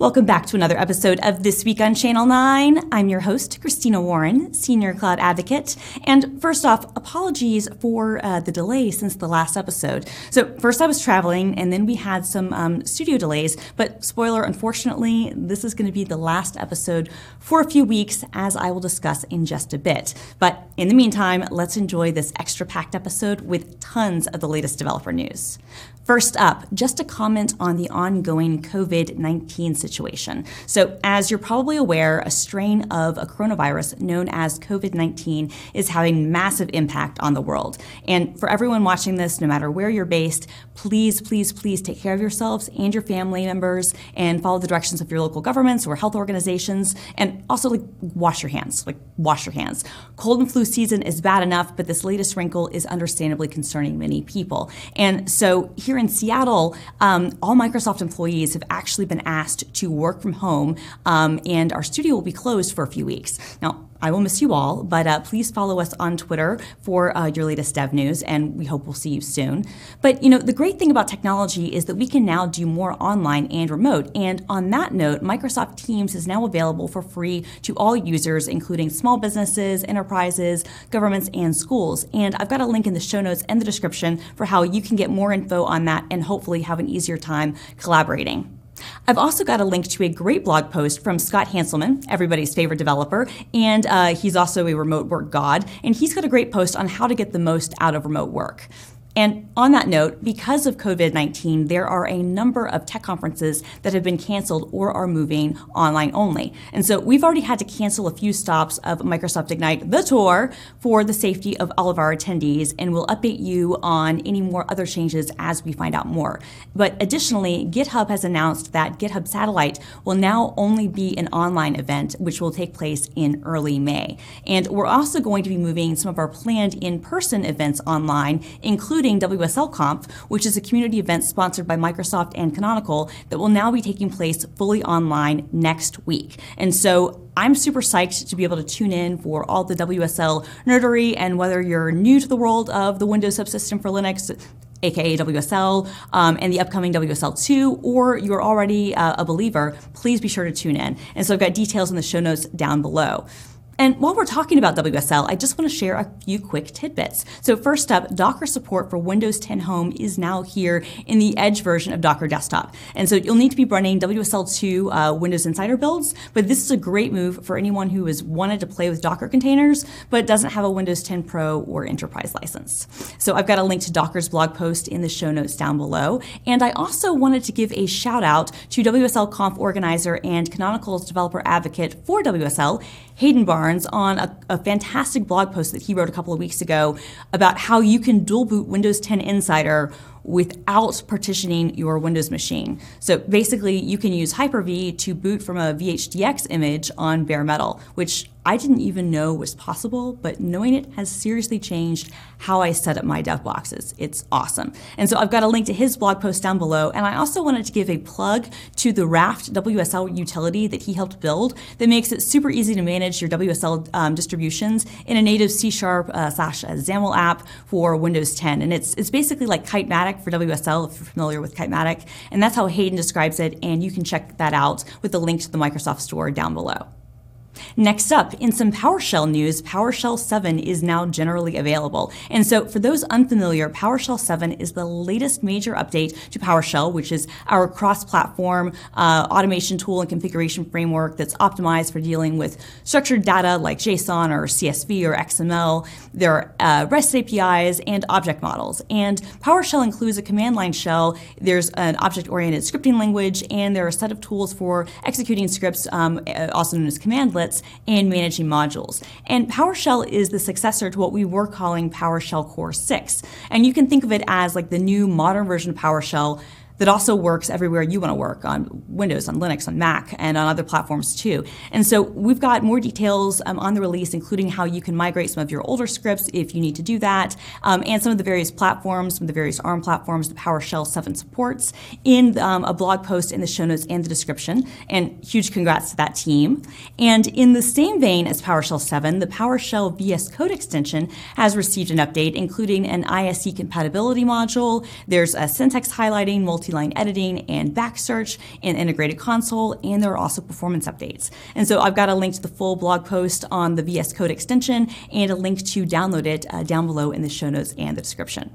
Welcome back to another episode of This Week on Channel 9. I'm your host, Christina Warren, Senior Cloud Advocate. And first off, apologies for the delay since the last episode. So first I was traveling, and then we had some studio delays. But spoiler, unfortunately, this is going to be the last episode for a few weeks, as I will discuss in just a bit. But in the meantime, let's enjoy this extra packed episode with tons of the latest developer news. First up, just a comment on the ongoing COVID-19 situation. So as you're probably aware, a strain of a coronavirus known as COVID-19 is having massive impact on the world. And for everyone watching this, no matter where you're based, please, please, please take care of yourselves and your family members and follow the directions of your local governments or health organizations. And also, wash your hands, wash your hands. Cold and flu season is bad enough, but this latest wrinkle is understandably concerning many people. And so here in Seattle, all Microsoft employees have actually been asked to work from home, and our studio will be closed for a few weeks. Now, I will miss you all, but please follow us on Twitter for your latest dev news, and we hope we'll see you soon. But you know, the great thing about technology is that we can now do more online and remote. And on that note, Microsoft Teams is now available for free to all users, including small businesses, enterprises, governments, and schools. And I've got a link in the show notes and the description for how you can get more info on that and hopefully have an easier time collaborating. I've also got a link to a great blog post from Scott Hanselman, everybody's favorite developer, and he's also a remote work god, and he's got a great post on how to get the most out of remote work. And on that note, because of COVID-19, there are a number of tech conferences that have been canceled or are moving online only. And so we've already had to cancel a few stops of Microsoft Ignite, the tour, for the safety of all of our attendees, and we'll update you on any more other changes as we find out more. But additionally, GitHub has announced that GitHub Satellite will now only be an online event, which will take place in early May. And we're also going to be moving some of our planned in-person events online, including WSL Conf, which is a community event sponsored by Microsoft and Canonical that will now be taking place fully online next week. And so I'm super psyched to be able to tune in for all the WSL nerdery, and whether you're new to the world of the Windows Subsystem for Linux, aka WSL, and the upcoming WSL 2, or you're already a believer, please be sure to tune in. And so I've got details in the show notes down below. And while we're talking about WSL, I just want to share a few quick tidbits. So first up, Docker support for Windows 10 Home is now here in the Edge version of Docker Desktop. And so you'll need to be running WSL 2 Windows Insider builds, but this is a great move for anyone who has wanted to play with Docker containers, but doesn't have a Windows 10 Pro or Enterprise license. So I've got a link to Docker's blog post in the show notes down below. And I also wanted to give a shout out to WSL Conf organizer and Canonical's developer advocate for WSL, Hayden Barnes, on a fantastic blog post that he wrote a couple of weeks ago about how you can dual boot Windows 10 Insider without partitioning your Windows machine. So basically, you can use Hyper-V to boot from a VHDX image on bare metal, which I didn't even know was possible, but knowing it has seriously changed how I set up my dev boxes. It's awesome. And so I've got a link to his blog post down below, and I also wanted to give a plug to the Raft WSL utility that he helped build that makes it super easy to manage your WSL distributions in a native C# slash XAML app for Windows 10. And it's basically like Kitematic for WSL, if you're familiar with Kitematic, and that's how Hayden describes it, and you can check that out with the link to the Microsoft Store down below. Next up, in some PowerShell news, PowerShell 7 is now generally available. And so for those unfamiliar, PowerShell 7 is the latest major update to PowerShell, which is our cross-platform automation tool and configuration framework that's optimized for dealing with structured data like JSON or CSV or XML. There are REST APIs and object models. And PowerShell includes a command line shell, there's an object-oriented scripting language, and there are a set of tools for executing scripts, also known as commandlets, and managing modules. And PowerShell is the successor to what we were calling PowerShell Core 6. And you can think of it as like the new modern version of PowerShell that also works everywhere you want to work, on Windows, on Linux, on Mac, and on other platforms too. And so we've got more details on the release, including how you can migrate some of your older scripts if you need to do that, and some of the various platforms, some of the various ARM platforms, the PowerShell 7 supports, in a blog post in the show notes and the description. And huge congrats to that team. And in the same vein as PowerShell 7, the PowerShell VS Code extension has received an update, including an ISE compatibility module. There's a syntax highlighting, multi multi-line editing and back search and integrated console, and there are also performance updates. And so I've got a link to the full blog post on the VS Code extension and a link to download it down below in the show notes and the description.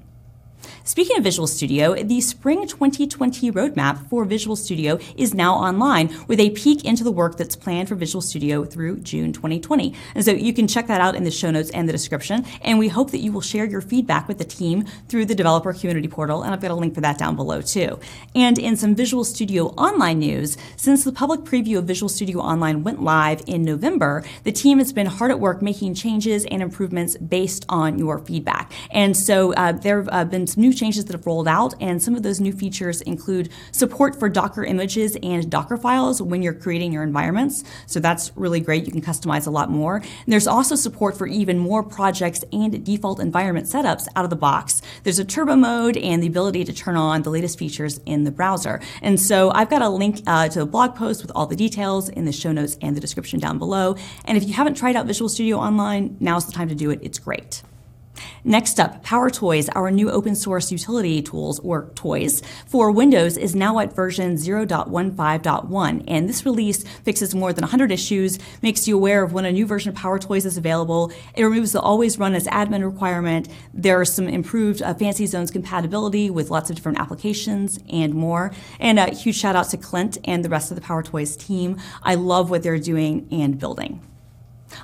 Speaking of Visual Studio, the Spring 2020 roadmap for Visual Studio is now online with a peek into the work that's planned for Visual Studio through June 2020. And so you can check that out in the show notes and the description. And we hope that you will share your feedback with the team through the Developer Community Portal. And I've got a link for that down below too. And in some Visual Studio Online news, since the public preview of Visual Studio Online went live in November, the team has been hard at work making changes and improvements based on your feedback. And so there have been some new changes that have rolled out, and some of those new features include support for Docker images and Docker files when you're creating your environments. So that's really great. You can customize a lot more. And there's also support for even more projects and default environment setups out of the box. There's a turbo mode and the ability to turn on the latest features in the browser. And so I've got a link to a blog post with all the details in the show notes and the description down below. And if you haven't tried out Visual Studio Online, now's the time to do it. It's great. Next up, PowerToys, our new open source utility tools, or toys, for Windows is now at version 0.15.1, and this release fixes more than 100 issues, makes you aware of when a new version of PowerToys is available, it removes the always run as admin requirement, there are some improved Fancy Zones compatibility with lots of different applications, and more. And a huge shout out to Clint and the rest of the PowerToys team. I love what they're doing and building.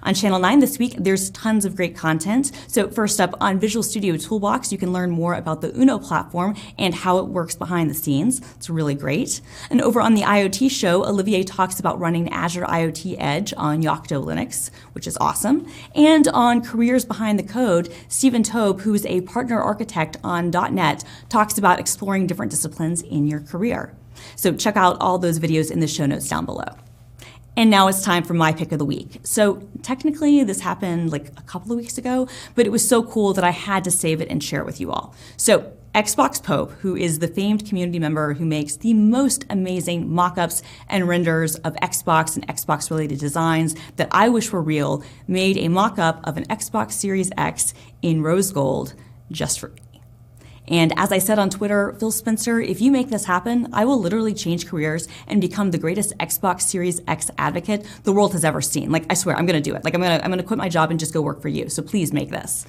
On Channel 9 this week, there's tons of great content. So first up, on Visual Studio Toolbox, you can learn more about the Uno platform and how it works behind the scenes. It's really great. And over on the IoT Show, Olivier talks about running Azure IoT Edge on Yocto Linux, which is awesome. And on Careers Behind the Code, Stephen Tobe, who's a partner architect on .NET, talks about exploring different disciplines in your career. So check out all those videos in the show notes down below. And now it's time for my pick of the week. So technically this happened like a couple of weeks ago, but it was so cool that I had to save it and share it with you all. So Xbox Pope, who is the famed community member who makes the most amazing mock-ups and renders of Xbox and Xbox-related designs that I wish were real, made a mock-up of an Xbox Series X in rose gold just for me. And as I said on Twitter, Phil Spencer, if you make this happen, I will literally change careers and become the greatest Xbox Series X advocate the world has ever seen. Like, I swear, I'm gonna do it. Like, I'm gonna quit my job and just go work for you. So please make this.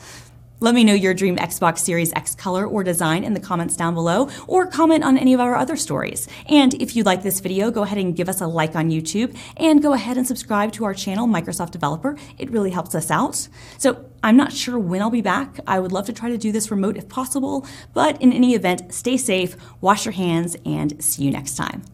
Let me know your dream Xbox Series X color or design in the comments down below, or comment on any of our other stories. And if you like this video, go ahead and give us a like on YouTube, and go ahead and subscribe to our channel, Microsoft Developer. It really helps us out. So I'm not sure when I'll be back. I would love to try to do this remote if possible, but in any event, stay safe, wash your hands, and see you next time.